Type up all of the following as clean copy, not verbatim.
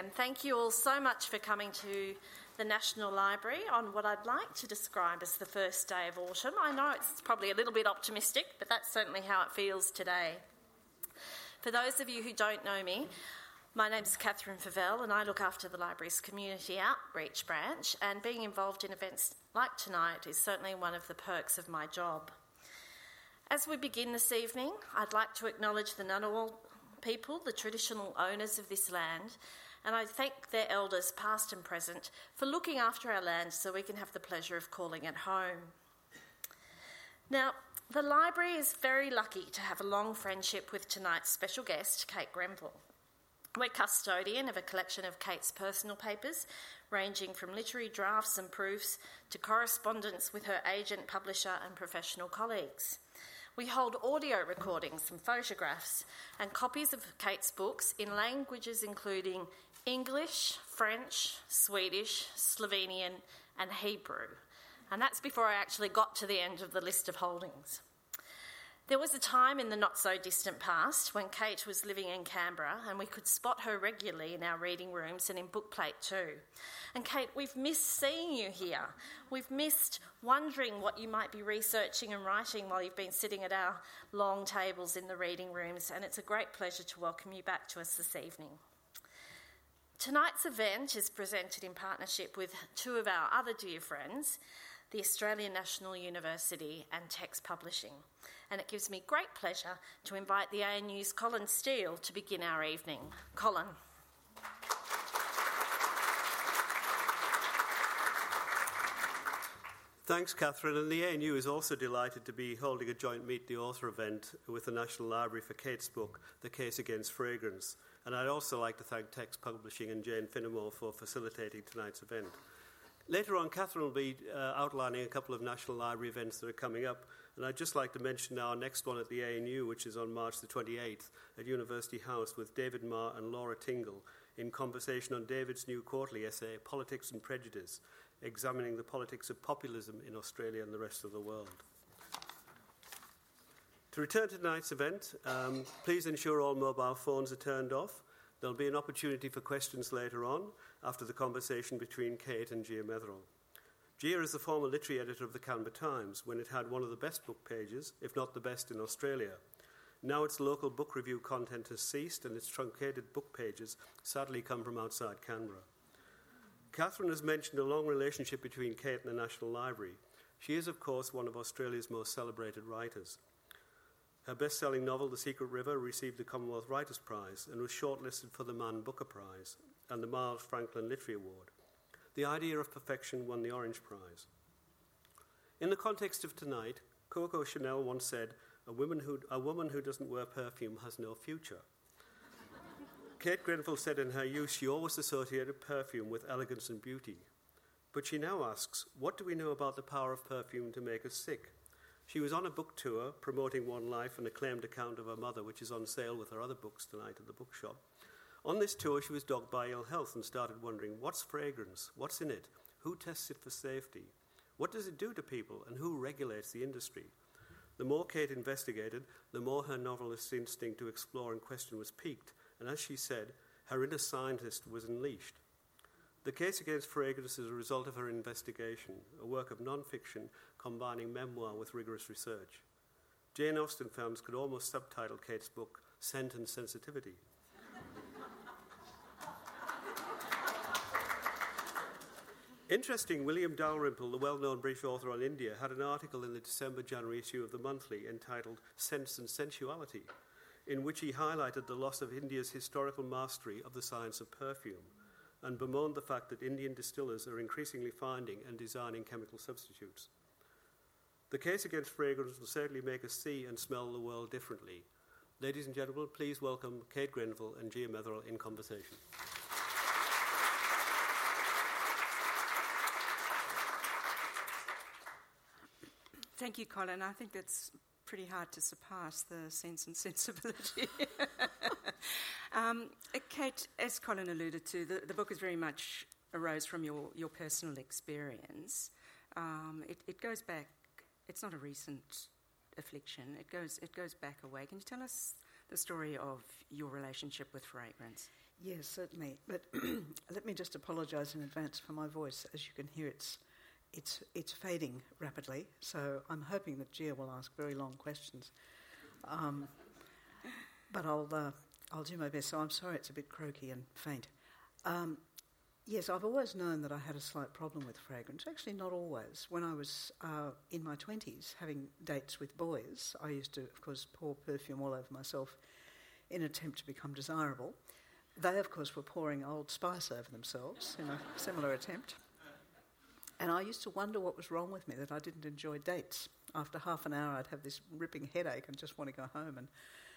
and thank you all so much for coming to the National Library on what I'd like to describe as the first day of autumn. I know it's probably a little bit optimistic, but that's certainly how it feels today. For those of you who don't know me, my name is Catherine Favelle and I look after the library's community outreach branch, and being involved in events like tonight is certainly one of the perks of my job. As we begin this evening, I'd like to acknowledge the Ngunnawal people, the traditional owners of this land, and I thank their elders, past and present, for looking after our land so we can have the pleasure of calling it home. Now, the library is very lucky to have a long friendship with tonight's special guest, Kate Grenville. We're custodian of a collection of Kate's personal papers, ranging from literary drafts and proofs to correspondence with her agent, publisher and professional colleagues. We hold audio recordings and photographs and copies of Kate's books in languages including English, French, Swedish, Slovenian and Hebrew. And that's before I actually got to the end of the list of holdings. There was a time in the not-so-distant past when Kate was living in Canberra and we could spot her regularly in our reading rooms and in Bookplate too. And Kate, we've missed seeing you here. We've missed wondering what you might be researching and writing while you've been sitting at our long tables in the reading rooms, and it's a great pleasure to welcome you back to us this evening. Tonight's event is presented in partnership with two of our other dear friends, the Australian National University and Text Publishing. And it gives me great pleasure to invite the ANU's Colin Steele to begin our evening. Colin. Thanks, Catherine. And the ANU is also delighted to be holding a joint Meet the Author event with the National Library for Kate's book, The Case Against Fragrance. And I'd also like to thank Text Publishing and Jane Finnamore for facilitating tonight's event. Later on, Catherine will be outlining a couple of National Library events that are coming up. And I'd just like to mention our next one at the ANU, which is on March the 28th at University House with David Marr and Laura Tingle in conversation on David's new quarterly essay, Politics and Prejudice, examining the politics of populism in Australia and the rest of the world. To return to tonight's event, please ensure all mobile phones are turned off. There'll be an opportunity for questions later on after the conversation between Kate and Gia Metherell. Gia is the former literary editor of the Canberra Times when it had one of the best book pages, if not the best in Australia. Now its local book review content has ceased and its truncated book pages sadly come from outside Canberra. Catherine has mentioned a long relationship between Kate and the National Library. She is, of course, one of Australia's most celebrated writers. Her best-selling novel, The Secret River, received the Commonwealth Writers' Prize and was shortlisted for the Man Booker Prize and the Miles Franklin Literary Award. The Idea of Perfection won the Orange Prize. In the context of tonight, Coco Chanel once said, a woman who doesn't wear perfume has no future. Kate Grenville said in her youth she always associated perfume with elegance and beauty. But she now asks, what do we know about the power of perfume to make us sick? She was on a book tour promoting One Life, an acclaimed account of her mother, which is on sale with her other books tonight at the bookshop. On this tour, she was dogged by ill health and started wondering, what's fragrance? What's in it? Who tests it for safety? What does it do to people? And who regulates the industry? The more Kate investigated, the more her novelist's instinct to explore and question was piqued. And as she said, her inner scientist was unleashed. The Case Against Fragrance is a result of her investigation, a work of non-fiction combining memoir with rigorous research. Jane Austen fans could almost subtitle Kate's book, Scent and Sensitivity. Interesting, William Dalrymple, the well-known British author on India, had an article in the December-January issue of the Monthly entitled Sense and Sensuality, in which he highlighted the loss of India's historical mastery of the science of perfume and bemoaned the fact that Indian distillers are increasingly finding and designing chemical substitutes. The Case Against Fragrance will certainly make us see and smell the world differently. Ladies and gentlemen, please welcome Kate Grenville and Gia Metherell in conversation. Thank you, Colin. I think that's pretty hard to surpass, the Sense and Sensibility. Kate, as Colin alluded to, the book is very much arose from your personal experience. It goes back. It's not a recent affliction. It goes back a way. Can you tell us the story of your relationship with fragrance? Yes, certainly. But let me just apologise in advance for my voice. As you can hear, it's fading rapidly, so I'm hoping that Gia will ask very long questions. But I'll do my best. So I'm sorry it's a bit croaky and faint. Yes, I've always known that I had a slight problem with fragrance. Actually, not always. When I was in my 20s, having dates with boys, I used to, of course, pour perfume all over myself in an attempt to become desirable. They, of course, were pouring Old Spice over themselves in a similar attempt. And I used to wonder what was wrong with me, that I didn't enjoy dates. After half an hour, I'd have this ripping headache and just want to go home and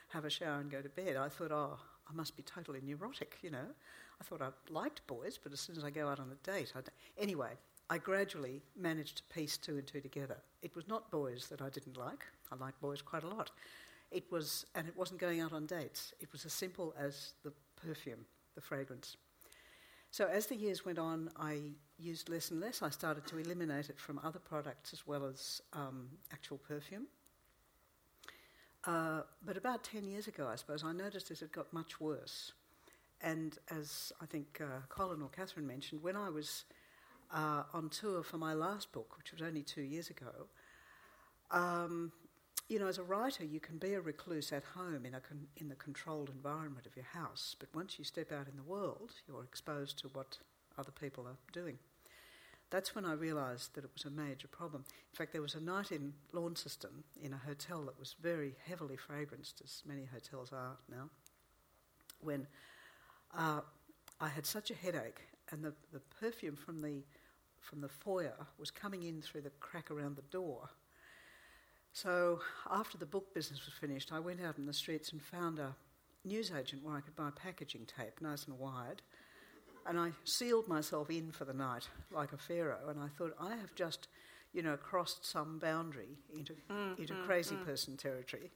have a shower and go to bed. I thought, oh, I must be totally neurotic, you know. I thought I liked boys, but as soon as I go out on a date... Anyway, I gradually managed to piece two and two together. It was not boys that I didn't like. I liked boys quite a lot. It was, and it wasn't going out on dates. It was as simple as the perfume, the fragrance. So as the years went on, I used less and less. I started to eliminate it from other products as well as actual perfume. But about 10 years ago, I suppose, I noticed it had got much worse. And as I think Colin or Catherine mentioned, when I was on tour for my last book, which was only 2 years ago, you know, as a writer, you can be a recluse at home in the controlled environment of your house. But once you step out in the world, you're exposed to what other people are doing. That's when I realised that it was a major problem. In fact, there was a night in Launceston in a hotel that was very heavily fragranced, as many hotels are now, when I had such a headache and the perfume from the foyer was coming in through the crack around the door. So after the book business was finished, I went out in the streets and found a newsagent where I could buy packaging tape, nice and wide, and I sealed myself in for the night like a pharaoh, and I thought, I have just, you know, crossed some boundary into crazy person territory.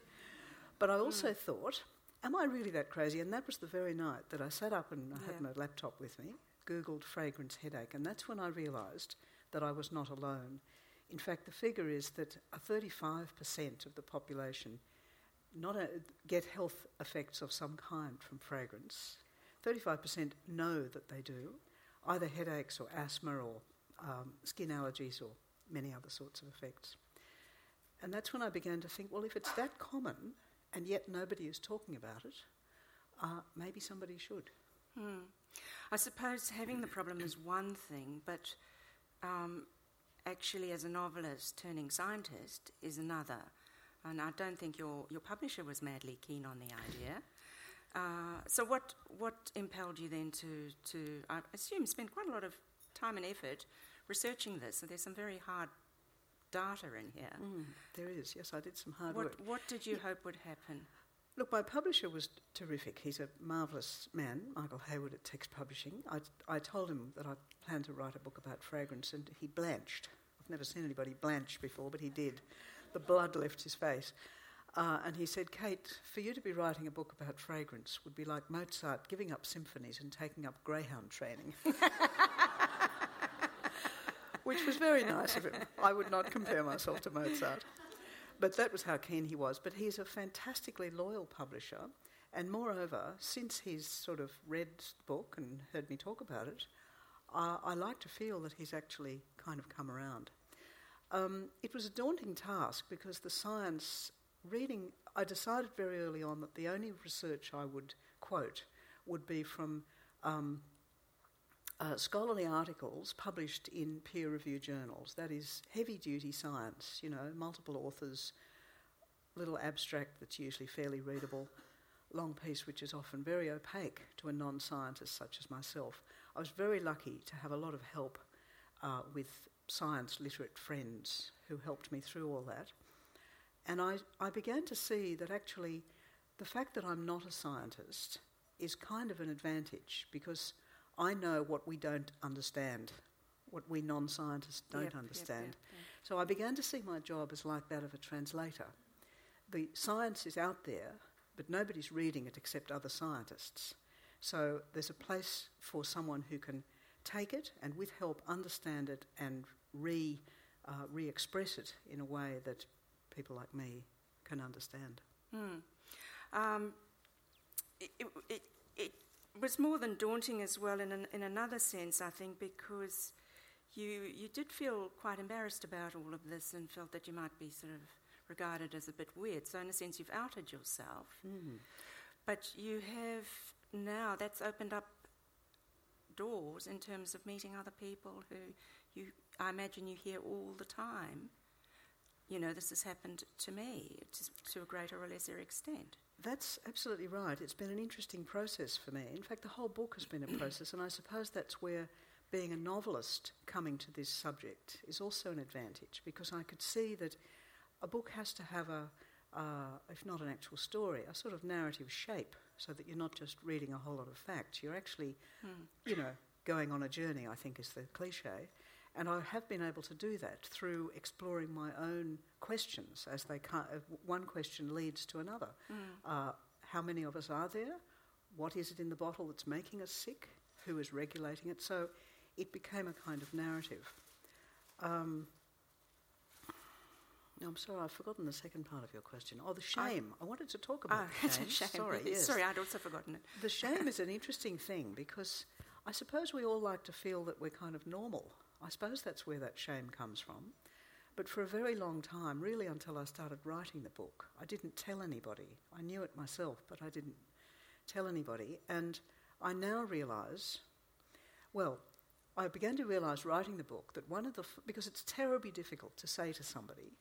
But I also thought, am I really that crazy? And that was the very night that I sat up and I had my laptop with me, Googled fragrance headache, and that's when I realised that I was not alone. In fact, the figure is that 35% of the population get health effects of some kind from fragrance. 35% know that they do, either headaches or asthma or skin allergies or many other sorts of effects. And that's when I began to think, well, if it's that common and yet nobody is talking about it, maybe somebody should. I suppose having the problem is one thing, but actually as a novelist turning scientist is another. And I don't think your publisher was madly keen on the idea. So what impelled you then to I assume spend quite a lot of time and effort researching this? So there's some very hard data in here. There is, yes, I did some hard work. What did you hope would happen? Look, my publisher was terrific. He's a marvellous man, Michael Hayward at Text Publishing. I told him that I planned to write a book about fragrance and he blanched. I've never seen anybody blanch before, but he did. The blood left his face. And he said, Kate, for you to be writing a book about fragrance would be like Mozart giving up symphonies and taking up greyhound training. Which was very nice of him. I would not compare myself to Mozart. But that was how keen he was. But he's a fantastically loyal publisher. And moreover, since he's sort of read the book and heard me talk about it, I like to feel that he's actually kind of come around. It was a daunting task because the science... Reading, I decided very early on that the only research I would quote would be from scholarly articles published in peer-reviewed journals. That is heavy-duty science, you know, multiple authors, little abstract that's usually fairly readable, long piece which is often very opaque to a non-scientist such as myself. I was very lucky to have a lot of help with science-literate friends who helped me through all that. And I began to see that actually the fact that I'm not a scientist is kind of an advantage because I know what we don't understand, what we non-scientists don't understand. So I began to see my job as like that of a translator. The science is out there, but nobody's reading it except other scientists. So there's a place for someone who can take it and with help understand it and re-express it in a way that people like me can understand. It was more than daunting as well in another sense, I think, because you did feel quite embarrassed about all of this and felt that you might be sort of regarded as a bit weird. So in a sense, you've outed yourself. Mm. But you have now, that's opened up doors in terms of meeting other people who I imagine you hear all the time. You know, this has happened to me to a greater or lesser extent. That's absolutely right. It's been an interesting process for me. In fact, the whole book has been a process, and I suppose that's where being a novelist coming to this subject is also an advantage, because I could see that a book has to have if not an actual story, a sort of narrative shape, so that you're not just reading a whole lot of facts. You're actually, going on a journey, I think is the cliche. And I have been able to do that through exploring my own questions as they one question leads to another. Mm. How many of us are there? What is it in the bottle that's making us sick? Who is regulating it? So it became a kind of narrative. I'm sorry, I've forgotten the second part of your question. Oh, the shame. I wanted to talk about the shame. Sorry, yes. Sorry, I'd also forgotten it. The shame is an interesting thing, because I suppose we all like to feel that we're kind of normal. I suppose that's where that shame comes from. But for a very long time, really until I started writing the book, I didn't tell anybody. I knew it myself, but I didn't tell anybody. And I now realise, I began to realise writing the book that one of the... because it's terribly difficult to say to somebody,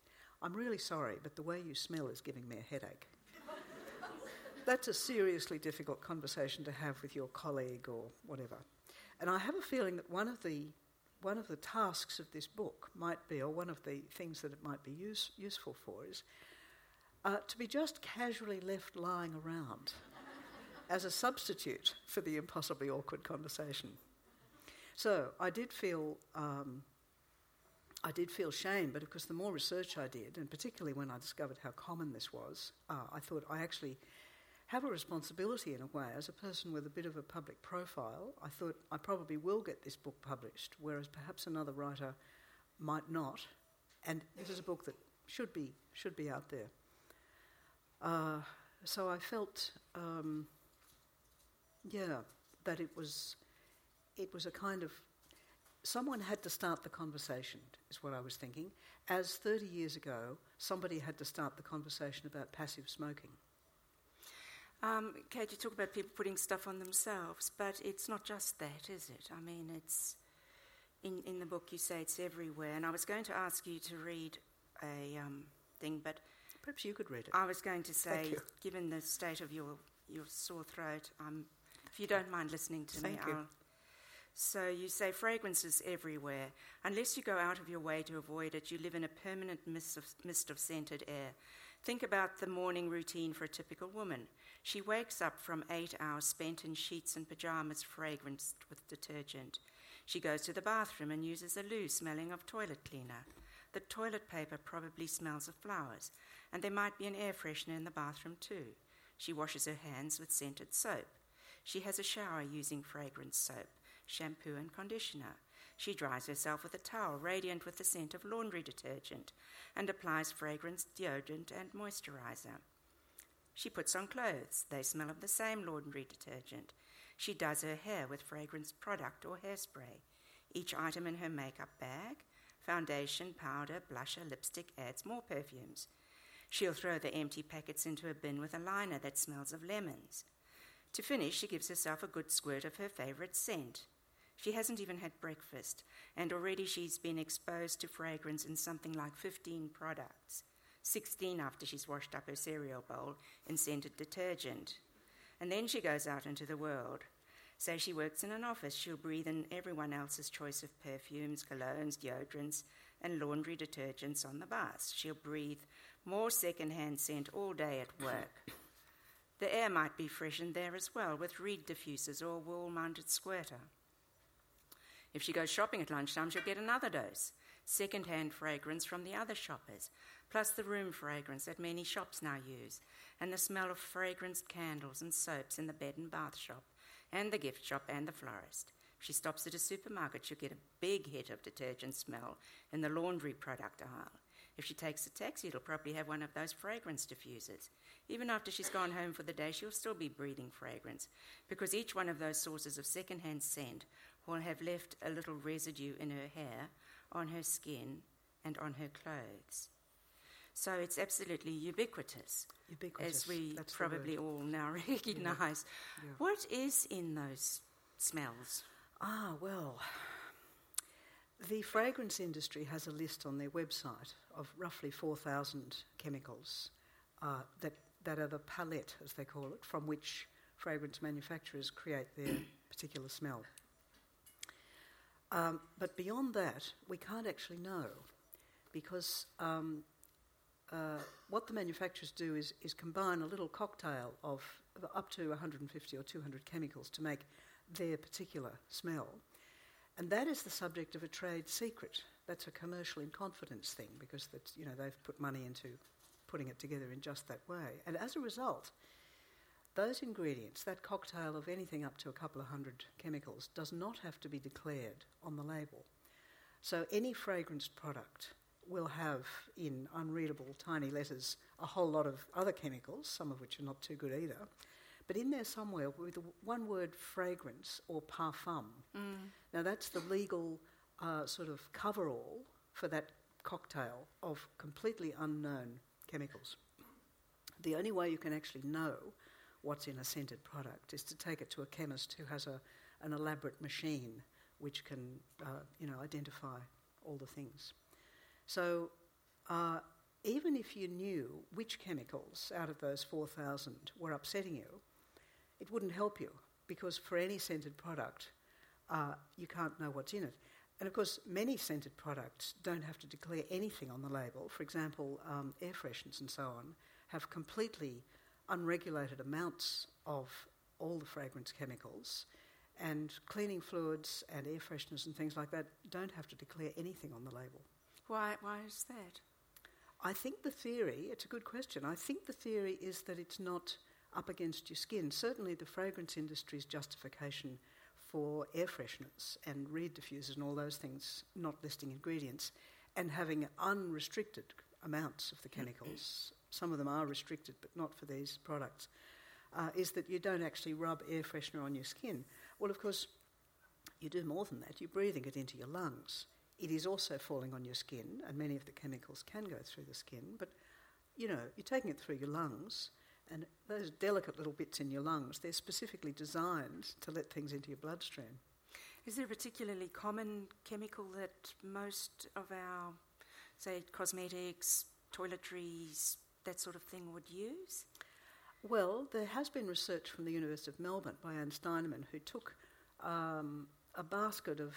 I'm really sorry, but the way you smell is giving me a headache. That's a seriously difficult conversation to have with your colleague or whatever. And I have a feeling that one of the tasks of this book might be, or one of the things that it might be useful for, is to be just casually left lying around as a substitute for the impossibly awkward conversation. So I did feel... I did feel shame, but of course the more research I did, and particularly when I discovered how common this was, I thought I actually have a responsibility in a way. As a person with a bit of a public profile, I thought I probably will get this book published, whereas perhaps another writer might not. And this is a book that should be out there. So I felt, that it was a kind of... someone had to start the conversation, is what I was thinking. As 30 years ago, somebody had to start the conversation about passive smoking. Kate, you talk about people putting stuff on themselves, but it's not just that, is it? I mean, it's... In the book you say it's everywhere, and I was going to ask you to read a thing, but... perhaps you could read it. I was going to say, given the state of your sore throat, if you don't mind listening to me, I'll... So you say, fragrances everywhere. Unless you go out of your way to avoid it, you live in a permanent mist of scented air. Think about the morning routine for a typical woman. She wakes up from 8 hours spent in sheets and pyjamas fragranced with detergent. She goes to the bathroom and uses a loo smelling of toilet cleaner. The toilet paper probably smells of flowers, and there might be an air freshener in the bathroom too. She washes her hands with scented soap. She has a shower using fragrance soap, shampoo and conditioner. She dries herself with a towel, radiant with the scent of laundry detergent, and applies fragrance, deodorant and moisturiser. She puts on clothes. They smell of the same laundry detergent. She dyes her hair with fragrance product or hairspray. Each item in her makeup bag, foundation, powder, blusher, lipstick, adds more perfumes. She'll throw the empty packets into a bin with a liner that smells of lemons. To finish, she gives herself a good squirt of her favourite scent. She hasn't even had breakfast, and already she's been exposed to fragrance in something like 15 products, 16 after she's washed up her cereal bowl in scented detergent. And then she goes out into the world. Say she works in an office, she'll breathe in everyone else's choice of perfumes, colognes, deodorants, and laundry detergents on the bus. She'll breathe more second-hand scent all day at work. The air might be freshened there as well with reed diffusers or a wall-mounted squirter. If she goes shopping at lunchtime, she'll get another dose, second-hand fragrance from the other shoppers, plus the room fragrance that many shops now use, and the smell of fragranced candles and soaps in the bed and bath shop, and the gift shop and the florist. If she stops at a supermarket, she'll get a big hit of detergent smell in the laundry product aisle. If she takes a taxi, it'll probably have one of those fragrance diffusers. Even after she's gone home for the day, she'll still be breathing fragrance, because each one of those sources of second-hand scent will have left a little residue in her hair, on her skin, and on her clothes. So it's absolutely ubiquitous, as we probably all now recognise. Yeah. Yeah. What is in those smells? Ah, well, the fragrance industry has a list on their website of roughly 4,000 chemicals that are the palette, as they call it, from which fragrance manufacturers create their particular smell. But beyond that, we can't actually know, because what the manufacturers do is combine a little cocktail of up to 150 or 200 chemicals to make their particular smell. And that is the subject of a trade secret. That's a commercial in confidence thing, because that's, you know, they've put money into putting it together in just that way. And as a result, those ingredients, that cocktail of anything up to a couple of hundred chemicals, does not have to be declared on the label. So any fragrance product will have, in unreadable tiny letters, a whole lot of other chemicals, some of which are not too good either, but in there somewhere with the one word fragrance or parfum. Mm. Now that's the legal sort of cover-all for that cocktail of completely unknown chemicals. The only way you can actually know what's in a scented product is to take it to a chemist who has an elaborate machine which can, identify all the things. So even if you knew which chemicals out of those 4,000 were upsetting you, it wouldn't help you, because for any scented product, you can't know what's in it. And of course, many scented products don't have to declare anything on the label. For example, air fresheners and so on have completely unregulated amounts of all the fragrance chemicals, and cleaning fluids and air fresheners and things like that don't have to declare anything on the label. Why is that? I think the theory, it's a good question, I think the theory is that it's not up against your skin. Certainly the fragrance industry's justification for air fresheners and reed diffusers and all those things, not listing ingredients, and having unrestricted amounts of the chemicals, some of them are restricted but not for these products, is that you don't actually rub air freshener on your skin. Well, of course, you do more than that. You're breathing it into your lungs. It is also falling on your skin, and many of the chemicals can go through the skin, but, you know, you're taking it through your lungs, and those delicate little bits in your lungs, they're specifically designed to let things into your bloodstream. Is there a particularly common chemical that most of our, say, cosmetics, toiletries, that sort of thing would use? Well, there has been research from the University of Melbourne by Anne Steinemann, who took a basket of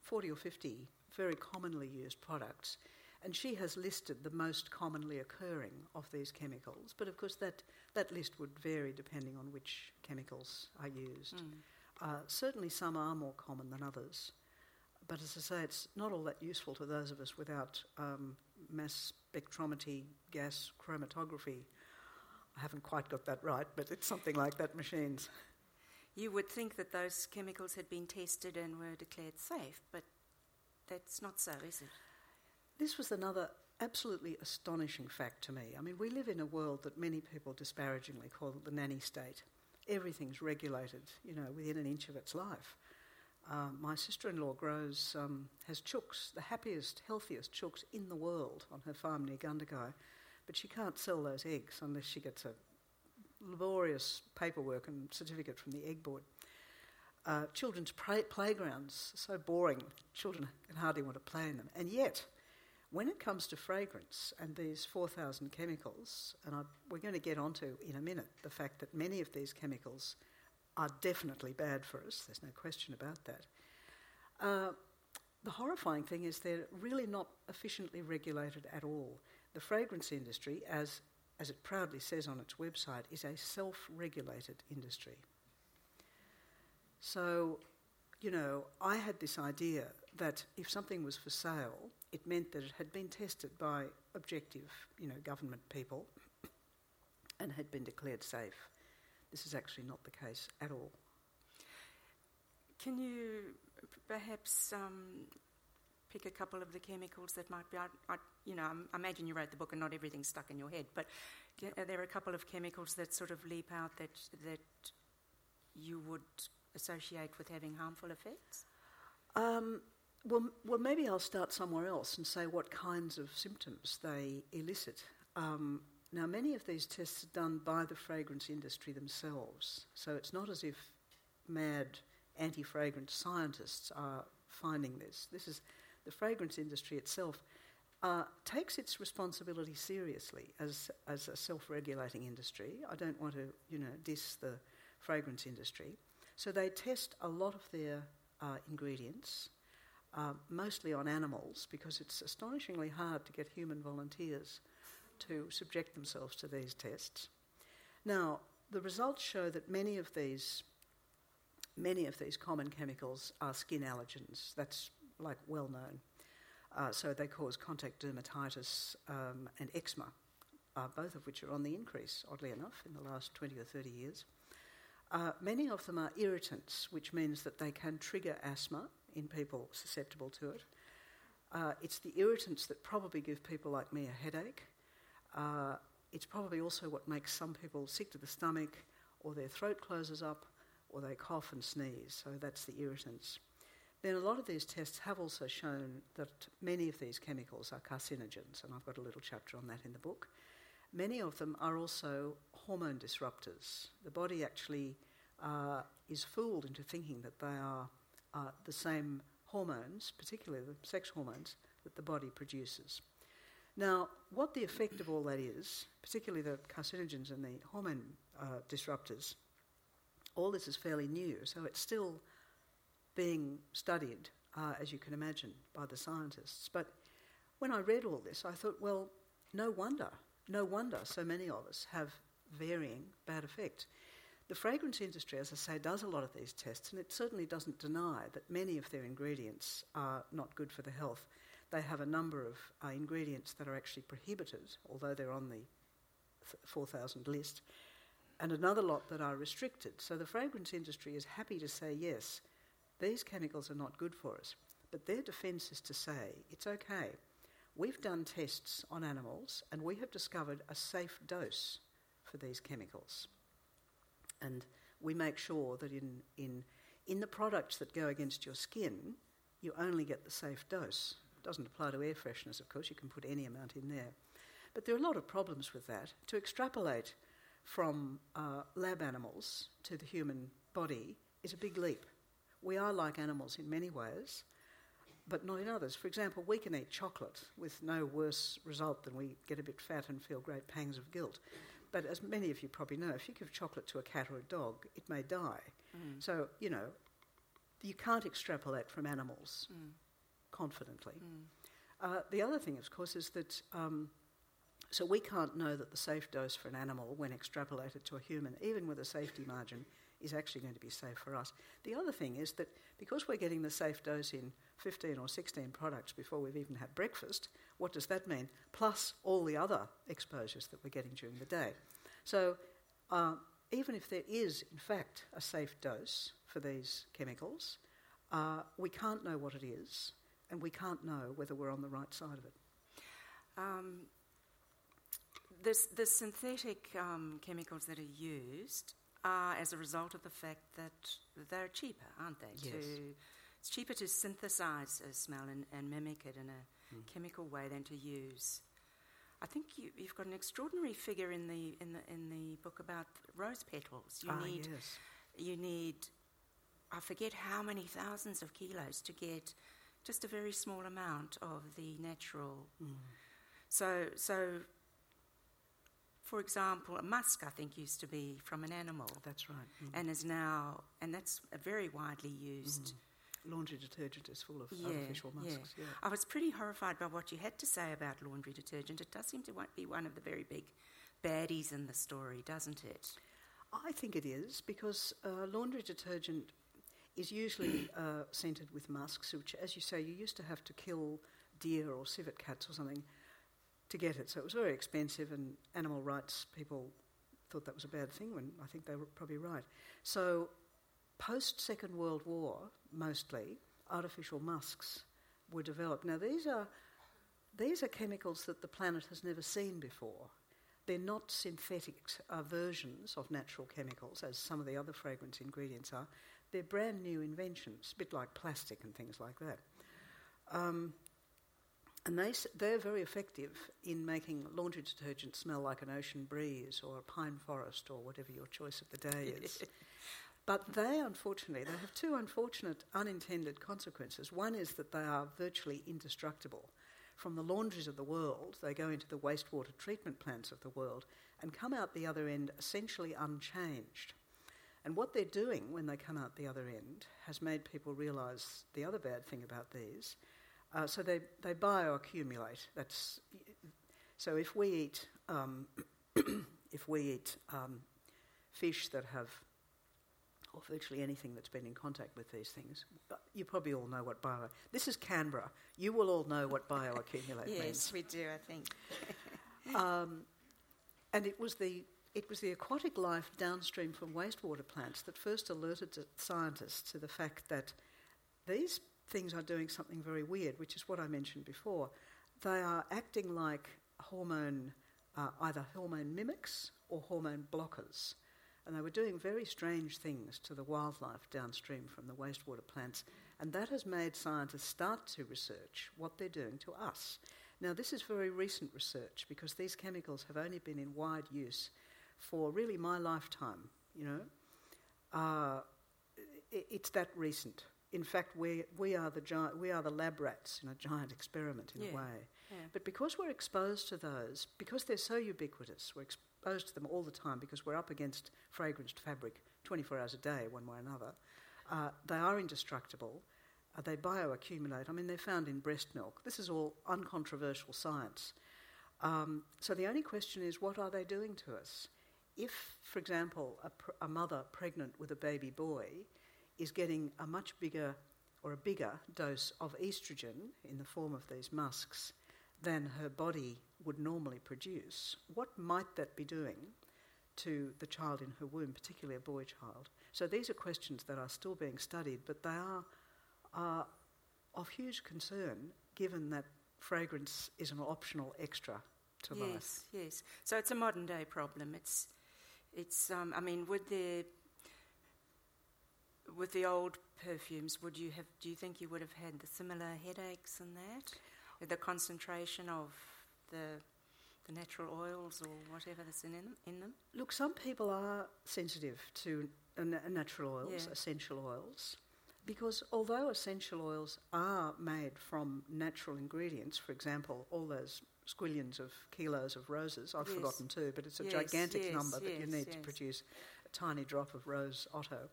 40 or 50 very commonly used products, and she has listed the most commonly occurring of these chemicals. But of course that list would vary depending on which chemicals are used. Mm. Certainly some are more common than others, but as I say, it's not all that useful to those of us without mass spectrometry, gas chromatography. I haven't quite got that right, but it's something like that machines. You would think that those chemicals had been tested and were declared safe, but that's not so, is it? This was another absolutely astonishing fact to me. I mean, we live in a world that many people disparagingly call the nanny state. Everything's regulated, you know, within an inch of its life. My sister-in-law grows, has chooks, the happiest, healthiest chooks in the world on her farm near Gundagai, but she can't sell those eggs unless she gets a laborious paperwork and certificate from the egg board. Children's playgrounds are so boring, children can hardly want to play in them. And yet, when it comes to fragrance and these 4,000 chemicals, and we're going to get onto in a minute the fact that many of these chemicals are definitely bad for us, there's no question about that. The horrifying thing is they're really not efficiently regulated at all. The fragrance industry, as it proudly says on its website, is a self-regulated industry. So, you know, I had this idea that if something was for sale, it meant that it had been tested by objective, government people and had been declared safe. This is actually not the case at all. Can you perhaps pick a couple of the chemicals that might be, I imagine you wrote the book and not everything's stuck in your head, but there are a couple of chemicals that sort of leap out that you would associate with having harmful effects? Well, maybe I'll start somewhere else and say what kinds of symptoms they elicit. Now, many of these tests are done by the fragrance industry themselves, so it's not as if mad anti-fragrance scientists are finding this. This is the fragrance industry itself takes its responsibility seriously as a self-regulating industry. I don't want to, diss the fragrance industry. So they test a lot of their ingredients, mostly on animals, because it's astonishingly hard to get human volunteers to subject themselves to these tests. Now, the results show that many of these common chemicals are skin allergens. That's well known. So they cause contact dermatitis and eczema, both of which are on the increase, oddly enough, in the last 20 or 30 years. Many of them are irritants, which means that they can trigger asthma in people susceptible to it. It's the irritants that probably give people like me a headache. It's probably also what makes some people sick to the stomach, or their throat closes up, or they cough and sneeze. So that's the irritants. Then a lot of these tests have also shown that many of these chemicals are carcinogens, and I've got a little chapter on that in the book. Many of them are also hormone disruptors. The body actually is fooled into thinking that they are the same hormones, particularly the sex hormones, that the body produces. Now, what the effect of all that is, particularly the carcinogens and the hormone disruptors, all this is fairly new, so it's still being studied, as you can imagine, by the scientists. But when I read all this, I thought, well, no wonder so many of us have varying bad effects. The fragrance industry, as I say, does a lot of these tests, and it certainly doesn't deny that many of their ingredients are not good for the health. They have a number of ingredients that are actually prohibited, although they're on the 4,000 list, and another lot that are restricted. So the fragrance industry is happy to say, yes, these chemicals are not good for us. But their defence is to say, it's okay. We've done tests on animals and we have discovered a safe dose for these chemicals. And we make sure that in the products that go against your skin, you only get the safe dose. It doesn't apply to air fresheners, of course. You can put any amount in there. But there are a lot of problems with that. To extrapolate from lab animals to the human body is a big leap. We are like animals in many ways, but not in others. For example, we can eat chocolate with no worse result than we get a bit fat and feel great pangs of guilt. But as many of you probably know, if you give chocolate to a cat or a dog, it may die. Mm. So, you can't extrapolate from animals confidently. Mm. The other thing, of course, is that so we can't know that the safe dose for an animal, when extrapolated to a human, even with a safety margin, is actually going to be safe for us. The other thing is that because we're getting the safe dose in 15 or 16 products before we've even had breakfast, what does that mean? Plus all the other exposures that we're getting during the day. So even if there is, in fact, a safe dose for these chemicals, we can't know what it is, and we can't know whether we're on the right side of it. The synthetic chemicals that are used are as a result of the fact that they're cheaper, aren't they? Yes. It's cheaper to synthesise a smell and mimic it in a chemical way than to use. I think you've got an extraordinary figure in the book about rose petals. You need I forget how many thousands of kilos to get just a very small amount of the natural. Mm. So for example, a musk, I think, used to be from an animal. That's right. Mm. And is now, and that's a very widely used. Mm. Laundry detergent is full of artificial musks. Yeah. I was pretty horrified by what you had to say about laundry detergent. It does seem to be one of the very big baddies in the story, doesn't it? I think it is, because laundry detergent is usually scented with musks, which, as you say, you used to have to kill deer or civet cats or something to get it. So it was very expensive, and animal rights people thought that was a bad thing, when I think they were probably right. So post-Second World War, mostly, artificial musks were developed. Now, these are chemicals that the planet has never seen before. They're not synthetic versions of natural chemicals, as some of the other fragrance ingredients are. They're brand new inventions, a bit like plastic and things like that. And they're very effective in making laundry detergent smell like an ocean breeze or a pine forest or whatever your choice of the day is. But they have two unfortunate unintended consequences. One is that they are virtually indestructible. From the laundries of the world, they go into the wastewater treatment plants of the world and come out the other end essentially unchanged. And what they're doing when they come out the other end has made people realise the other bad thing about these. So they bioaccumulate. So if we eat fish that have, or virtually anything that's been in contact with these things, you probably all know what bio... This is Canberra. You will all know what bioaccumulate means. Yes, we do, I think. And it was the aquatic life downstream from wastewater plants that first alerted scientists to the fact that these things are doing something very weird, which is what I mentioned before. They are acting like either hormone mimics or hormone blockers. And they were doing very strange things to the wildlife downstream from the wastewater plants, and that has made scientists start to research what they're doing to us. Now, this is very recent research because these chemicals have only been in wide use for really my lifetime, you know. It's that recent. In fact, we are the lab rats in a giant experiment in a way. Yeah. But because we're exposed to those, because they're so ubiquitous, we're exposed to them all the time because we're up against fragranced fabric 24 hours a day, one way or another. They are indestructible. They bioaccumulate. I mean, they're found in breast milk. This is all uncontroversial science. So the only question is, what are they doing to us? If, for example, a mother pregnant with a baby boy is getting a bigger dose of estrogen in the form of these musks than her body would normally produce, what might that be doing to the child in her womb, particularly a boy child? So these are questions that are still being studied, but they are of huge concern given that fragrance is an optional extra to life. Yes. So it's a modern day problem. With the old perfumes, do you think you would have had the similar headaches and that? The concentration of the natural oils or whatever that's in them? Look, some people are sensitive to natural oils, essential oils, because although essential oils are made from natural ingredients, for example, all those squillions of kilos of roses, I've forgotten too, but it's a gigantic number that you need to produce a tiny drop of rose otto.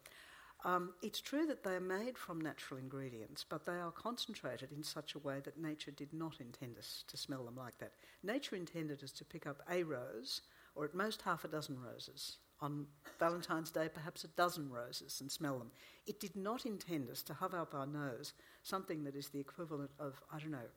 It's true that they are made from natural ingredients, but they are concentrated in such a way that nature did not intend us to smell them like that. Nature intended us to pick up a rose, or at most half a dozen roses. On Valentine's Day, perhaps a dozen roses, and smell them. It did not intend us to have up our nose something that is the equivalent of, I don't know,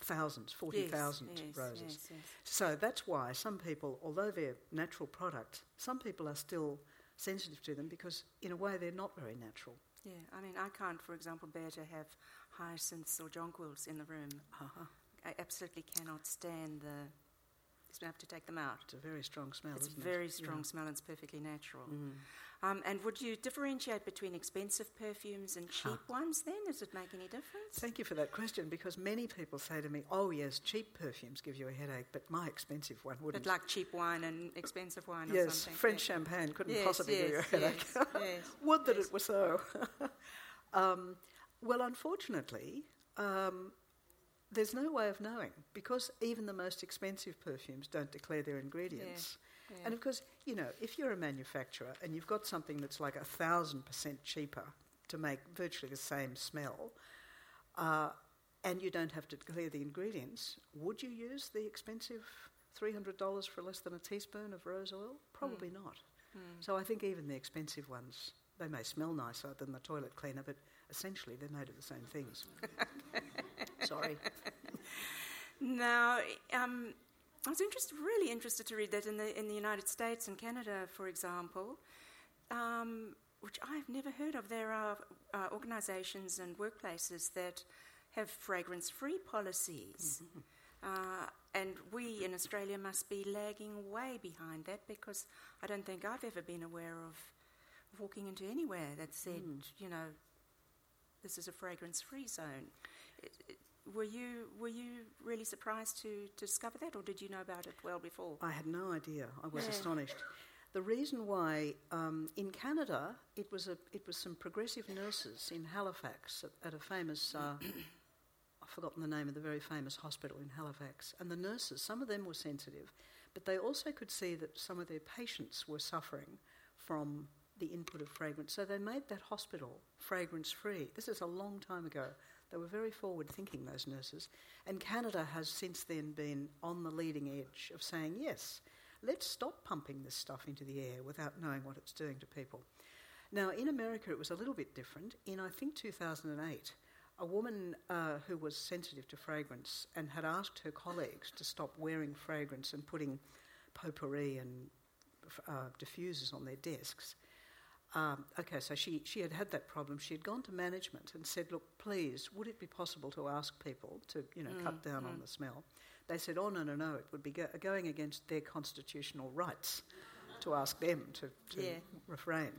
thousands, 40,000 roses. Yes. So that's why some people, although they're natural product, some people are still sensitive to them because, in a way, they're not very natural. Yeah, I mean, I can't, for example, bear to have hyacinths or jonquils in the room. Uh-huh. I absolutely cannot stand the... Because we have to take them out. It's a very strong smell, isn't it? It's a very strong smell and it's perfectly natural. Mm. And would you differentiate between expensive perfumes and cheap ones then? Does it make any difference? Thank you for that question, because many people say to me, oh yes, cheap perfumes give you a headache, but my expensive one wouldn't. But like cheap wine and expensive wine or something. Yes, French champagne couldn't possibly give you a headache. Would that it were so. Well, unfortunately... there's no way of knowing because even the most expensive perfumes don't declare their ingredients. Yeah. And of course, you know, if you're a manufacturer and you've got something that's like 1,000% cheaper to make virtually the same smell and you don't have to declare the ingredients, would you use the expensive $300 for less than a teaspoon of rose oil? Probably not. Mm. So I think even the expensive ones, they may smell nicer than the toilet cleaner, but essentially they're made of the same things. Sorry. Now, I was really interested to read that in the United States and Canada, for example, which I've never heard of. There are organisations and workplaces that have fragrance-free policies. Mm-hmm. And we in Australia must be lagging way behind that, because I don't think I've ever been aware of walking into anywhere that said, you know, this is a fragrance-free zone. Were you really surprised to discover that, or did you know about it well before? I had no idea. I was astonished. The reason why in Canada it was some progressive nurses in Halifax at a famous I've forgotten the name of the very famous hospital in Halifax, and the nurses, some of them were sensitive, but they also could see that some of their patients were suffering from the input of fragrance. So they made that hospital fragrance-free. This is a long time ago. They were very forward-thinking, those nurses. And Canada has since then been on the leading edge of saying, yes, let's stop pumping this stuff into the air without knowing what it's doing to people. Now, in America, it was a little bit different. In, I think, 2008, a woman who was sensitive to fragrance and had asked her colleagues to stop wearing fragrance and putting potpourri and diffusers on their desks. Okay, so she had had that problem. She had gone to management and said, look, please, would it be possible to ask people to, cut down on the smell? They said, oh, no, it would be going against their constitutional rights to ask them to refrain.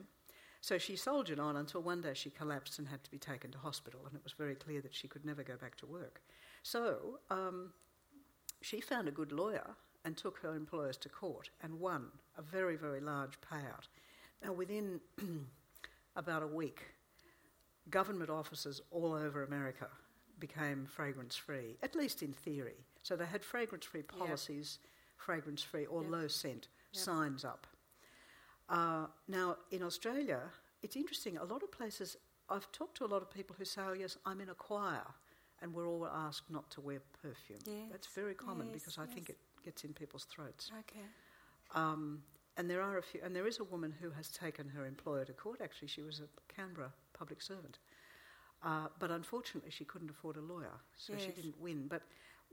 So she soldiered on until one day she collapsed and had to be taken to hospital, and it was very clear that she could never go back to work. So she found a good lawyer and took her employers to court and won a very, very large payout. Now, within about a week, government offices all over America became fragrance-free, at least in theory. So they had fragrance-free policies, fragrance-free or low-scent signs up. Now, in Australia, it's interesting. A lot of places, I've talked to a lot of people who say, oh, yes, I'm in a choir, and we're all asked not to wear perfume. Yes. That's very common because I think it gets in people's throats. Okay. And there are a few, and there is a woman who has taken her employer to court. Actually, she was a Canberra public servant, but unfortunately, she couldn't afford a lawyer, so she didn't win. But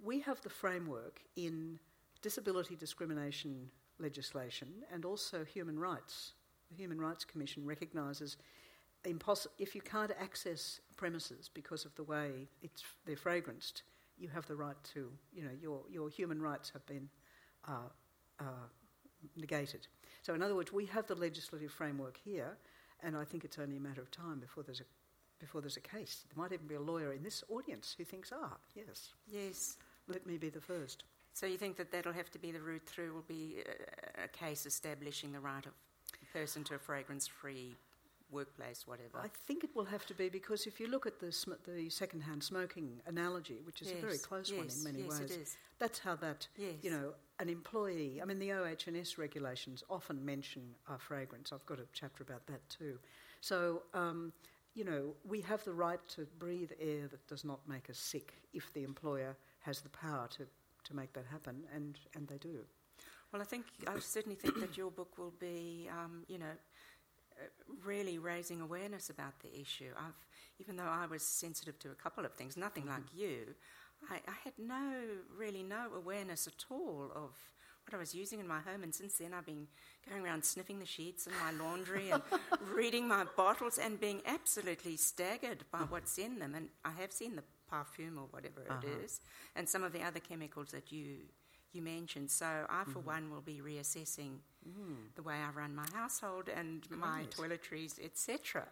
we have the framework in disability discrimination legislation, and also human rights. The Human Rights Commission recognises if you can't access premises because of the way they're fragranced, you have the right to, your human rights have been negated. So in other words, we have the legislative framework here, and I think it's only a matter of time before there's a case. There might even be a lawyer in this audience who thinks, yes, let me be the first. So you think that'll have to be the route through, will be a case establishing the right of a person to a fragrance-free workplace, whatever? I think it will have to be, because if you look at the second-hand smoking analogy, which is a very close one in many ways, it is. That's how that, an employee... I mean, the OH&S regulations often mention fragrance. I've got a chapter about that too. So, we have the right to breathe air that does not make us sick if the employer has the power to make that happen, and they do. Well, I certainly think that your book will be, really raising awareness about the issue. Even though I was sensitive to a couple of things, nothing like you, I had no awareness at all of what I was using in my home, and since then I've been going around sniffing the sheets and my laundry and reading my bottles and being absolutely staggered by what's in them. And I have seen the perfume or whatever it is, and some of the other chemicals that you mentioned. So I, for one, will be reassessing the way I run my household and my toiletries, etc.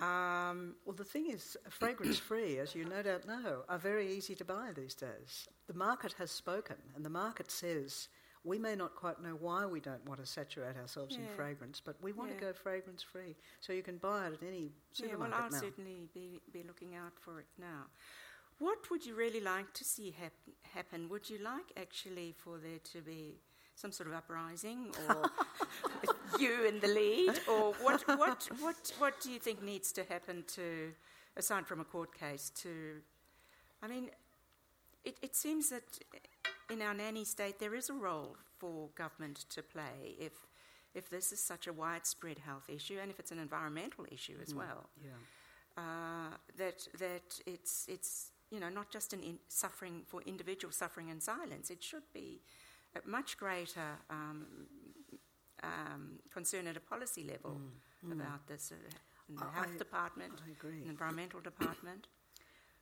Well, the thing is, fragrance-free, as you no doubt know, are very easy to buy these days. The market has spoken, and the market says we may not quite know why we don't want to saturate ourselves in fragrance, but we want to go fragrance-free. So you can buy it at any supermarket now. Yeah, well, I'll certainly be looking out for it now. What would you really like to see happen? Would you like, actually, for there to be some sort of uprising, or you in the lead, or what do you think needs to happen to, aside from a court case, to... I mean, it seems that in our nanny state there is a role for government to play if this is such a widespread health issue, and if it's an environmental issue as well. Yeah. That it's not just suffering for individual suffering and silence. It should be a much greater concern at a policy level about this in the health department, I agree. In the environmental department.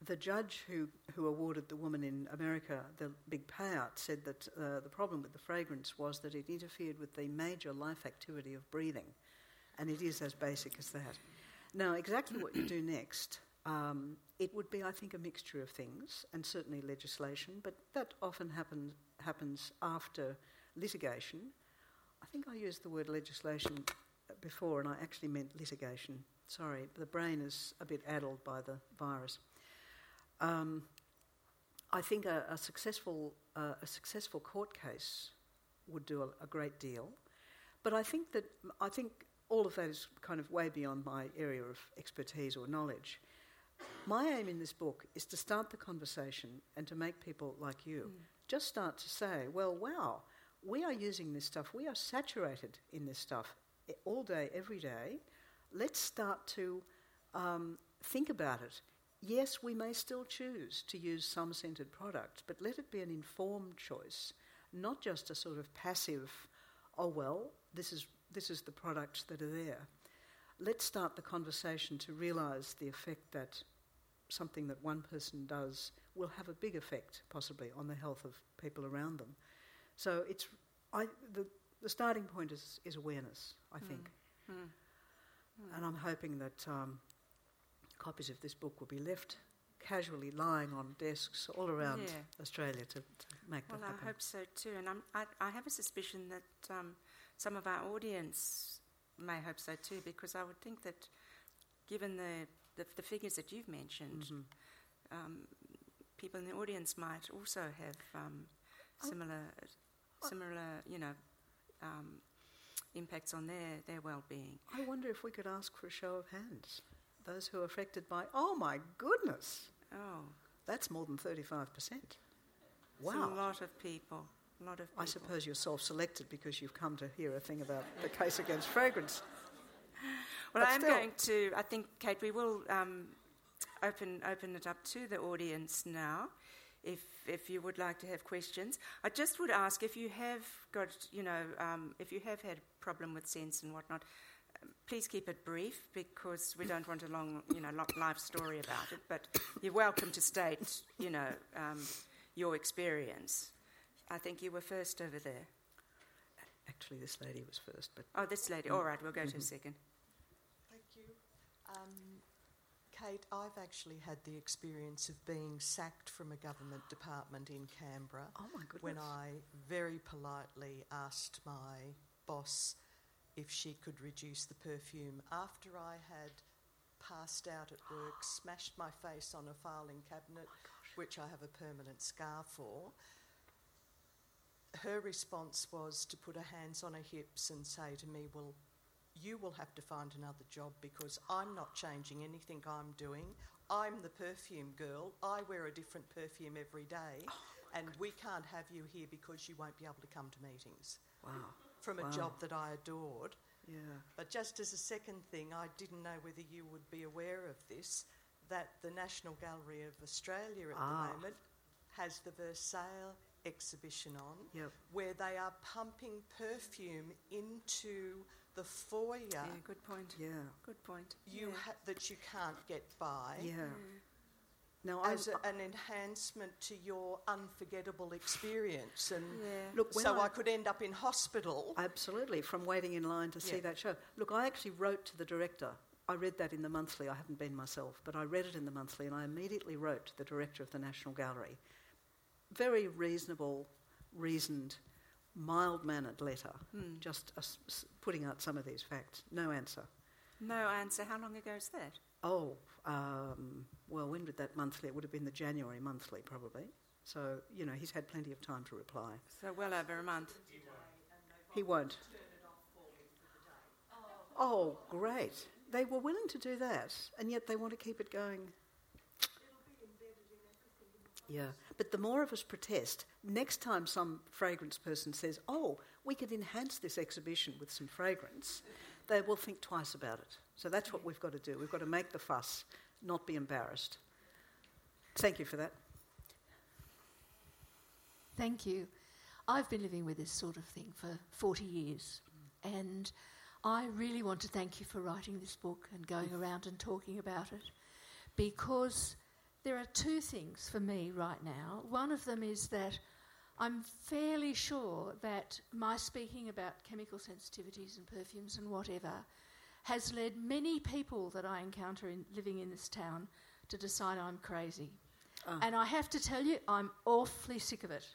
the judge who awarded the woman in America the big payout said that the problem with the fragrance was that it interfered with the major life activity of breathing, and it is as basic as that. Now, exactly what you do next, it would be, I think, a mixture of things, and certainly legislation, but that often happens after litigation. I think I used the word legislation before, and I actually meant litigation. Sorry, the brain is a bit addled by the virus. I think a successful court case would do a great deal, but I think all of that is kind of way beyond my area of expertise or knowledge. My aim in this book is to start the conversation and to make people like you just start to say, well, wow, we are using this stuff, we are saturated in this stuff all day, every day. Let's start to think about it. Yes, we may still choose to use some scented products, but let it be an informed choice, not just a sort of passive, oh, well, this is the products that are there. Let's start the conversation to realise the effect that something that one person does will have a big effect, possibly, on the health of people around them. So the starting point is awareness, I think. Mm. Mm. And I'm hoping that... copies of this book will be left casually lying on desks all around Australia to make that happen. Well, I hope so too. And I have a suspicion that some of our audience may hope so too, because I would think that given the figures that you've mentioned, mm-hmm. People in the audience might also have similar impacts on their well-being. I wonder if we could ask for a show of hands. Those who are affected by, oh my goodness, that's more than 35%. Wow, it's a lot of people. I suppose you're self-selected because you've come to hear a thing about the case against fragrance. Well, I think, Kate, we will open it up to the audience now. If you would like to have questions, I just would ask if you have got, if you have had a problem with scents and whatnot. Please keep it brief because we don't want a long, life story about it. But you're welcome to state, your experience. I think you were first over there. Actually, this lady was first. But this lady. All right, we'll go to a second. Thank you. Kate, I've actually had the experience of being sacked from a government department in Canberra. Oh, my goodness. When I very politely asked my boss... if she could reduce the perfume after I had passed out at work, smashed my face on a filing cabinet, which I have a permanent scar for. Her response was to put her hands on her hips and say to me, well, you will have to find another job because I'm not changing anything I'm doing. I'm the perfume girl. I wear a different perfume every day, and we can't have you here because you won't be able to come to meetings. Wow. From a job that I adored. Yeah. But just as a second thing, I didn't know whether you would be aware of this, that the National Gallery of Australia at the moment has the Versailles exhibition on, where they are pumping perfume into the foyer. Yeah, good point. Yeah. Good point. That you can't get by. Yeah. Now, as an enhancement to your unforgettable experience. And look, so I could end up in hospital. Absolutely, from waiting in line to see that show. Look, I actually wrote to the director. I read that in the Monthly. I haven't been myself, but I read it in the Monthly, and I immediately wrote to the director of the National Gallery. Very reasonable, reasoned, mild-mannered letter, just putting out some of these facts. No answer. No answer. How long ago is that? Oh, when did that Monthly? It would have been the January Monthly, probably. So, he's had plenty of time to reply. So well over a month. He won't. Oh, great. They were willing to do that, and yet they want to keep it going. It'll be embedded in everything. Yeah, but the more of us protest, next time some fragrance person says, oh, we could enhance this exhibition with some fragrance... they will think twice about it. So that's what we've got to do. We've got to make the fuss, not be embarrassed. Thank you for that. Thank you. I've been living with this sort of thing for 40 years, and I really want to thank you for writing this book and going around and talking about it, because there are two things for me right now. One of them is that I'm fairly sure that my speaking about chemical sensitivities and perfumes and whatever has led many people that I encounter living in this town to decide I'm crazy. Oh. And I have to tell you, I'm awfully sick of it.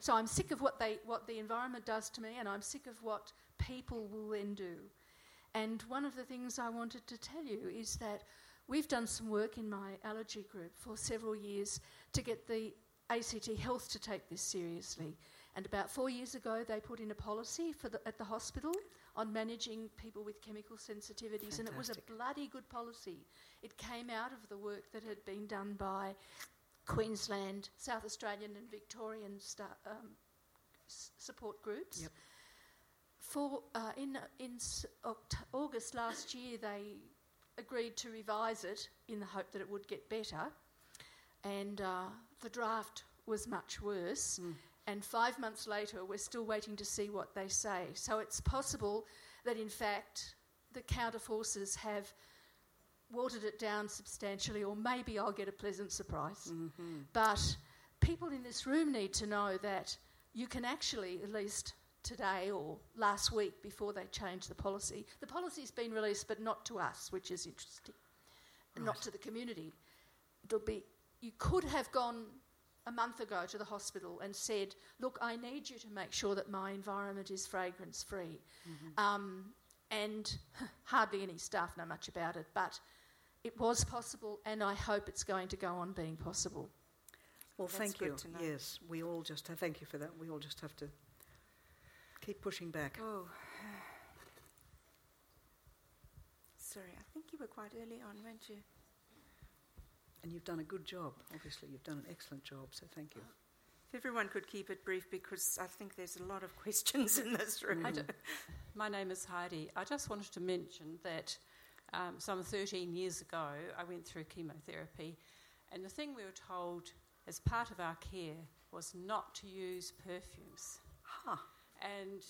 So I'm sick of what the environment does to me, and I'm sick of what people will then do. And one of the things I wanted to tell you is that we've done some work in my allergy group for several years to get the ACT Health to take this seriously. And about 4 years ago, they put in a policy at the hospital on managing people with chemical sensitivities. Fantastic. And it was a bloody good policy. It came out of the work that had been done by Queensland, South Australian and Victorian support groups. Yep. In August last year, they agreed to revise it in the hope that it would get better. And the draft was much worse. Mm. And 5 months later, we're still waiting to see what they say. So it's possible that, in fact, the counterforces have watered it down substantially, or maybe I'll get a pleasant surprise. Mm-hmm. But people in this room need to know that you can actually, at least today or last week before they changed the policy. The policy's been released, but not to us, which is interesting, right. Not to the community. You could have gone a month ago to the hospital and said, look, I need you to make sure that my environment is fragrance-free. Mm-hmm. And hardly any staff know much about it, but it was possible, and I hope it's going to go on being possible. Well, thank you. Yes, we all just thank you for that. We all just have to keep pushing back. Oh, sorry. I think you were quite early on, weren't you? And you've done a good job. Obviously, you've done an excellent job. So thank you. If everyone could keep it brief, because I think there's a lot of questions in this room. My name is Heidi. I just wanted to mention that some 13 years ago, I went through chemotherapy, and the thing we were told as part of our care was not to use perfumes. Huh. And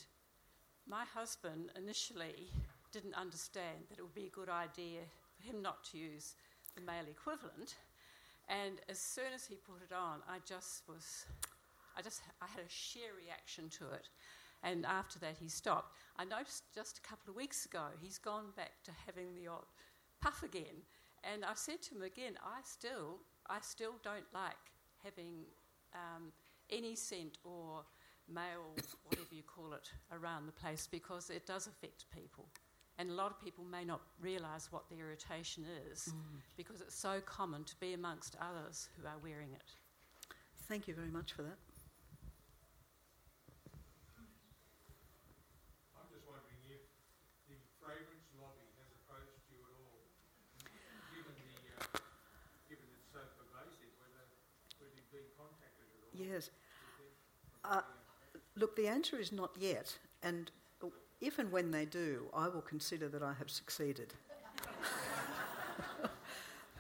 my husband initially didn't understand that it would be a good idea for him not to use the male equivalent. And as soon as he put it on, I had a sheer reaction to it. And after that, he stopped. I noticed just a couple of weeks ago, he's gone back to having the odd puff again. And I said to him again, I still don't like having any scent or male, whatever you call it, around the place, because it does affect people. And a lot of people may not realise what the irritation is because it's so common to be amongst others who are wearing it. Thank you very much for that. I'm just wondering if the fragrance lobby has approached you at all, given it's so pervasive, whether you've been contacted at all. Yes. Look, the answer is not yet, and if and when they do, I will consider that I have succeeded.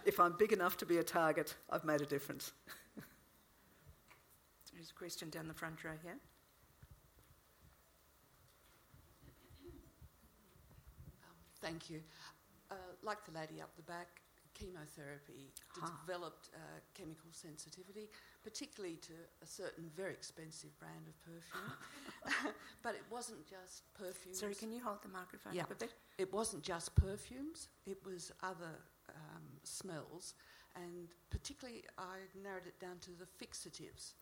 If I'm big enough to be a target, I've made a difference. There's a question down the front row here. Thank you. Like the lady up the back, chemotherapy developed chemical sensitivity, particularly to a certain very expensive brand of perfume. But it wasn't just perfumes. Sorry, can you hold the microphone up a bit? It wasn't just perfumes. It was other smells. And particularly I narrowed it down to the fixatives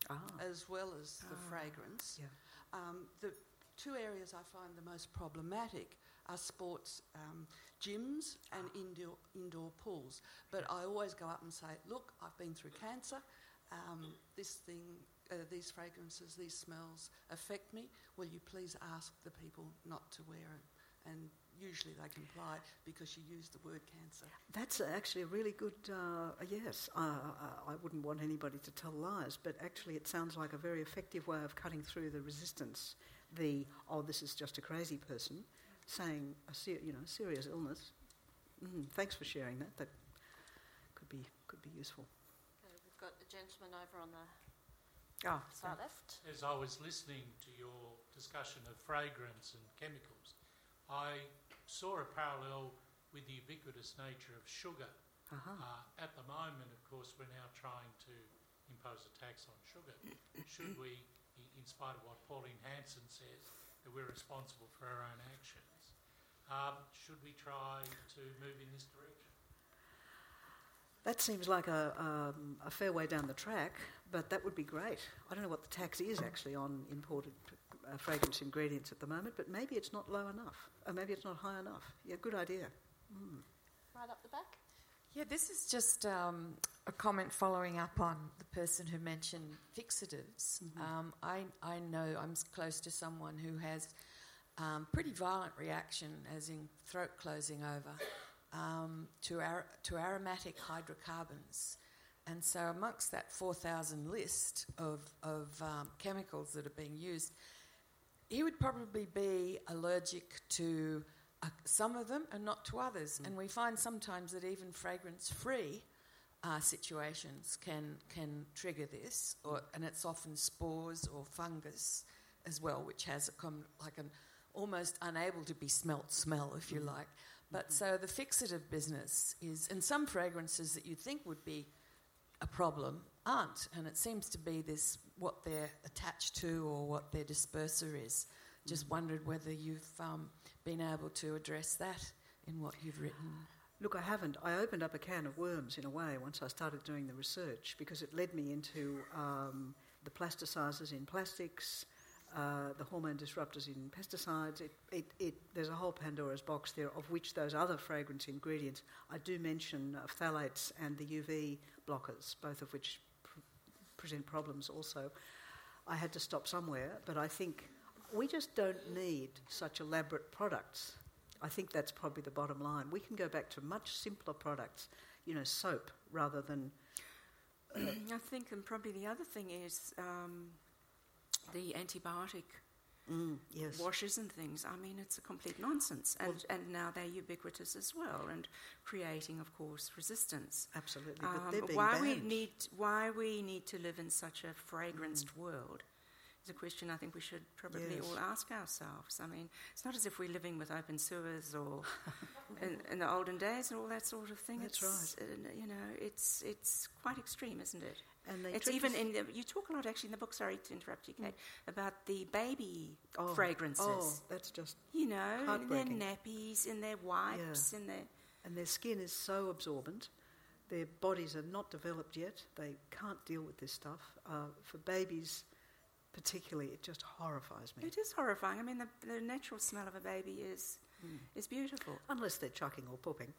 as well as the fragrance. Yeah. The two areas I find the most problematic are sports gyms and indoor pools. But I always go up and say, look, I've been through cancer. These fragrances, these smells affect me. Will you please ask the people not to wear it? And usually they comply because you use the word cancer. That's actually a really good, yes. I wouldn't want anybody to tell lies, but actually it sounds like a very effective way of cutting through the resistance. This is just a crazy person saying a serious illness. Thanks for sharing that. That could be useful. Okay, we've got the gentleman over on the far left. As I was listening to your discussion of fragrance and chemicals, I saw a parallel with the ubiquitous nature of sugar Uh-huh. At the moment, of course, we're now trying to impose a tax on sugar. Should we, in spite of what Pauline Hanson says, that we're responsible for our own actions, should we try to move in this direction? That seems like a fair way down the track, but that would be great. I don't know what the tax is actually on imported fragrance ingredients at the moment, but maybe it's not low enough, or maybe it's not high enough. Yeah, good idea. Mm. Right up the back. Yeah, this is just a comment following up on the person who mentioned fixatives. Mm-hmm. I know I'm close to someone who has pretty violent reaction, as in throat closing over, to aromatic hydrocarbons. And so amongst that 4,000 list of chemicals that are being used, he would probably be allergic to some of them and not to others. Mm. And we find sometimes that even fragrance-free situations can trigger this, and it's often spores or fungus as well, which has an almost unable to be smelt smell, if you like. But so the fixative business is, and some fragrances that you think would be a problem aren't, and it seems to be this, what they're attached to or what their disperser is. Just wondered whether you've been able to address that in what you've written. Look, I haven't. I opened up a can of worms, in a way, once I started doing the research, because it led me into the plasticizers in plastics, the hormone disruptors in pesticides. There's a whole Pandora's box there, of which those other fragrance ingredients. I do mention phthalates and the UV blockers, both of which present problems also. I had to stop somewhere, but I think we just don't need such elaborate products. I think that's probably the bottom line. We can go back to much simpler products, soap rather than... I think, and probably the other thing is the antibiotic washes and things. I mean, it's a complete nonsense. And now they're ubiquitous as well, and creating, of course, resistance. Absolutely, but they're being banned. Why we need to live in such a fragranced world, a question I think we should probably all ask ourselves. I mean, it's not as if we're living with open sewers or in the olden days and all that sort of thing. That's right. It's quite extreme, isn't it? And it's even in you talk a lot actually in the book. Sorry to interrupt you, Kate, about the baby fragrances. Oh, that's just heartbreaking. In their nappies, in their wipes, in their their skin is so absorbent. Their bodies are not developed yet. They can't deal with this stuff. For babies, particularly, it just horrifies me. It is horrifying. I mean, the natural smell of a baby is beautiful. Unless they're chucking or pooping.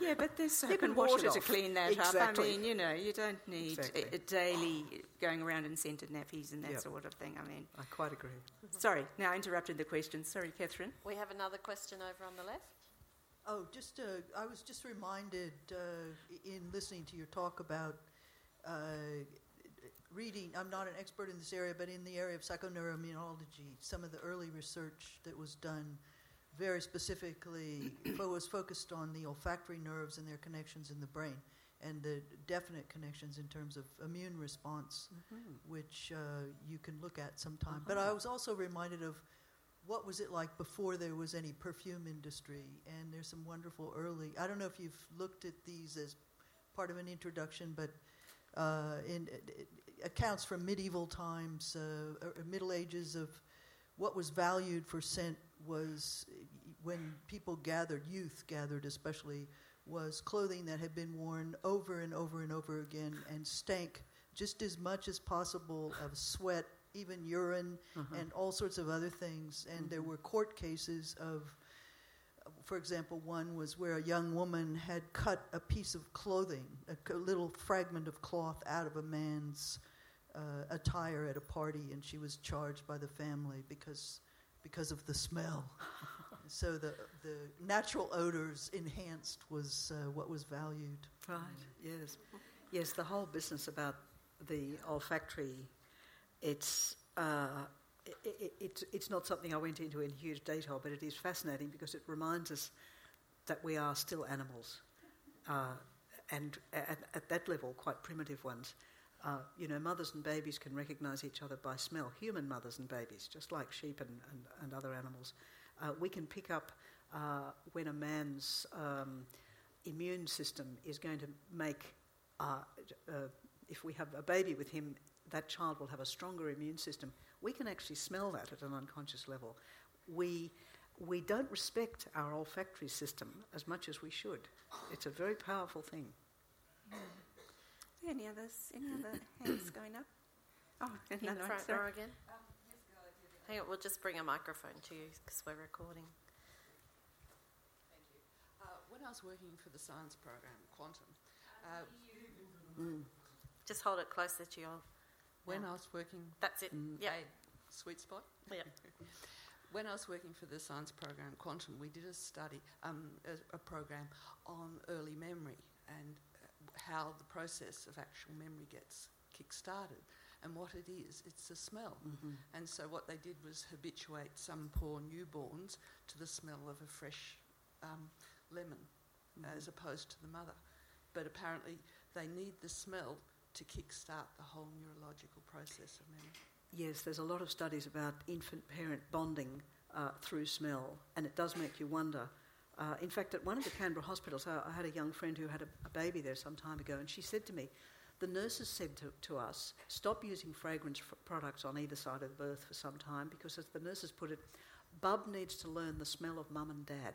Yeah, but there's soap and water to clean that up. I mean, you don't need a daily going around in scented nappies and that sort of thing. I mean... I quite agree. Sorry, now I interrupted the question. Sorry, Catherine. We have another question over on the left. Oh, just I was just reminded in listening to your talk about... reading, I'm not an expert in this area, but in the area of psychoneuroimmunology, some of the early research that was done very specifically was focused on the olfactory nerves and their connections in the brain, and the definite connections in terms of immune response, which you can look at sometime. Uh-huh. But I was also reminded of what was it like before there was any perfume industry, and there's some wonderful early... I don't know if you've looked at these as part of an introduction, but... accounts from medieval times, Middle Ages, of what was valued for scent was when people gathered, youth gathered especially, was clothing that had been worn over and over and over again and stank just as much as possible of sweat, even urine, and all sorts of other things. And there were court cases of, for example, one was where a young woman had cut a piece of clothing, a little fragment of cloth out of a man's attire at a party, and she was charged by the family because of the smell. So the natural odors enhanced was what was valued. Right, yes, the whole business about the olfactory, it's not something I went into in huge detail, but it is fascinating because it reminds us that we are still animals, and at that level, quite primitive ones. Mothers and babies can recognise each other by smell, human mothers and babies, just like sheep and other animals. We can pick up when a man's immune system is going to make, if we have a baby with him, that child will have a stronger immune system. We can actually smell that at an unconscious level. We don't respect our olfactory system as much as we should. It's a very powerful thing. Any others? Any other hands going up? Oh, another one. Front row again. Hang on, we'll just bring a microphone to you because we're recording. Thank you. When I was working for the science program, Quantum, just hold it closer to your. When I was working, that's it. Yeah, sweet spot. Yeah. When I was working for the science program, Quantum, we did a study, a program on early memory and how the process of actual memory gets kick-started. And what it is, it's the smell. Mm-hmm. And so what they did was habituate some poor newborns to the smell of a fresh lemon as opposed to the mother. But apparently they need the smell to kick-start the whole neurological process of memory. Yes, there's a lot of studies about infant-parent bonding through smell, and it does make you wonder. In fact, at one of the Canberra hospitals, I had a young friend who had a baby there some time ago, and she said to me, the nurses said to us, stop using fragrance products on either side of the birth for some time, because as the nurses put it, bub needs to learn the smell of mum and dad.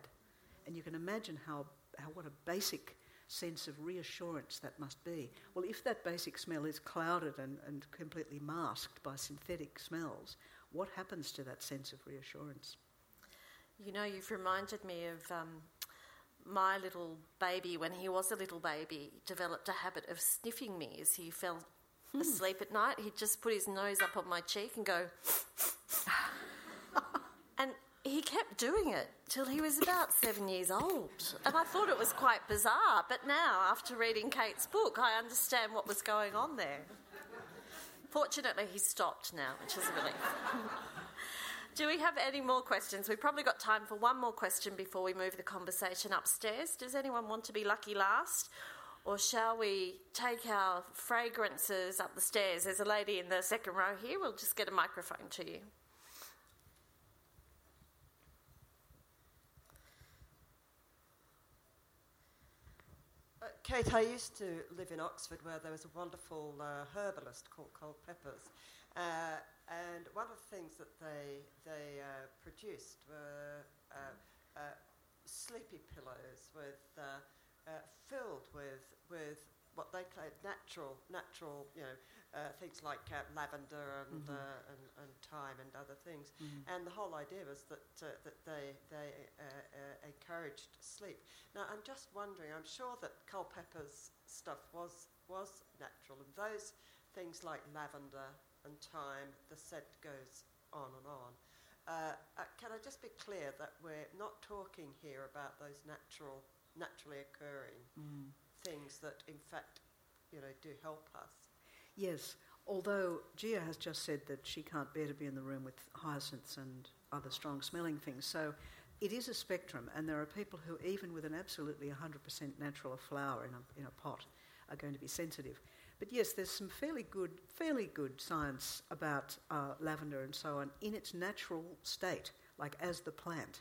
And you can imagine how what a basic sense of reassurance that must be. Well, if that basic smell is clouded and completely masked by synthetic smells, what happens to that sense of reassurance? You know, you've reminded me of my little baby, when he was a little baby, developed a habit of sniffing me as he fell asleep at night. He'd just put his nose up on my cheek and go... and he kept doing it till he was about 7 years old. And I thought it was quite bizarre. But now, after reading Kate's book, I understand what was going on there. Fortunately, he stopped now, which is a relief. Do we have any more questions? We've probably got time for one more question before we move the conversation upstairs. Does anyone want to be lucky last? Or shall we take our fragrances up the stairs? There's a lady in the second row here. We'll just get a microphone to you. Kate, I used to live in Oxford where there was a wonderful herbalist called Culpeper's, and one of the things that they produced were sleepy pillows with filled with what they claimed natural things like lavender and thyme and other things, and the whole idea was that they encouraged sleep. Now I'm just wondering, I'm sure that Culpeper's stuff was natural, and those things like lavender and thyme, the scent goes on and on. Can I just be clear that we're not talking here about those naturally occurring things that, in fact, do help us? Yes, although Gia has just said that she can't bear to be in the room with hyacinths and other strong-smelling things, so it is a spectrum, and there are people who, even with an absolutely 100% natural flower in a pot, are going to be sensitive. But yes, there's some fairly good science about lavender and so on in its natural state, like as the plant,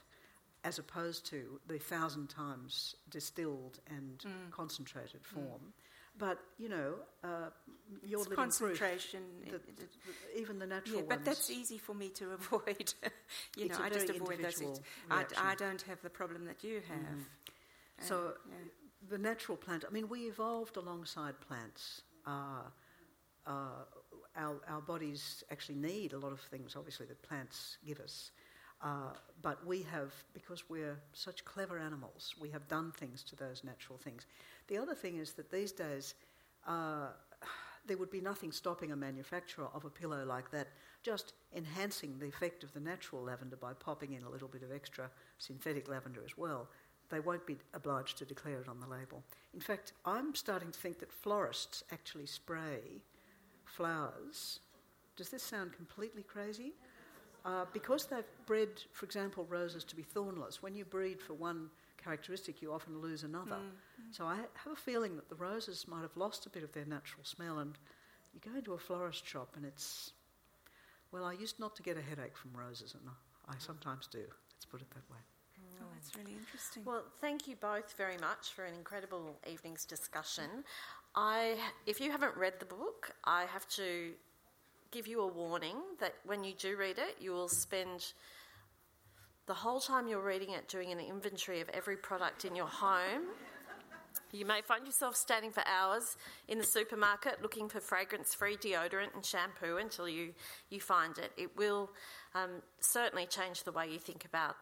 as opposed to the 1,000 times distilled and concentrated form. But, your it's living concentration. Proof even the natural ones. But that's easy for me to avoid. I just avoid those. I don't have the problem that you have. The natural plant... I mean, we evolved alongside plants. Our bodies actually need a lot of things, obviously, that plants give us. But we have, because we're such clever animals, we have done things to those natural things. The other thing is that these days there would be nothing stopping a manufacturer of a pillow like that, just enhancing the effect of the natural lavender by popping in a little bit of extra synthetic lavender as well. They won't be obliged to declare it on the label. In fact, I'm starting to think that florists actually spray flowers. Does this sound completely crazy? Because they've bred, for example, roses to be thornless, when you breed for one characteristic, you often lose another. So I have a feeling that the roses might have lost a bit of their natural smell, and you go into a florist shop and it's... Well, I used not to get a headache from roses, and I sometimes do. Let's put it that way. Oh, that's really interesting. Well, thank you both very much for an incredible evening's discussion. If you haven't read the book, I have to give you a warning that when you do read it, you will spend the whole time you're reading it doing an inventory of every product in your home. You may find yourself standing for hours in the supermarket looking for fragrance-free deodorant and shampoo until you find it. It will certainly change the way you think about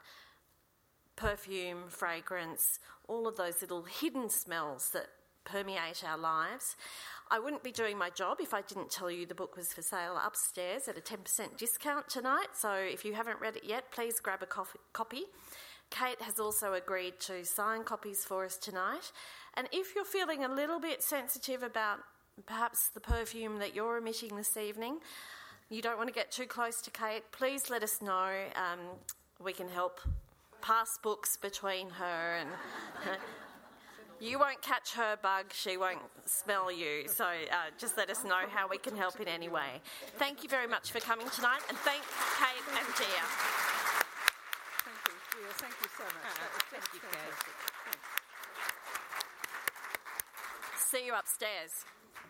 perfume, fragrance, all of those little hidden smells that permeate our lives. I wouldn't be doing my job if I didn't tell you the book was for sale upstairs at a 10% discount tonight. So if you haven't read it yet, please grab a copy. Kate has also agreed to sign copies for us tonight. And if you're feeling a little bit sensitive about perhaps the perfume that you're emitting this evening, you don't want to get too close to Kate, please let us know. We can help pass books between her and... You won't catch her bug, she won't smell you. So just let us know how we can help in any way. Thank you very much for coming tonight, and thanks Kate and Gia. Thank you, Gia. Thank you so much. Thank you, Kate. See you upstairs.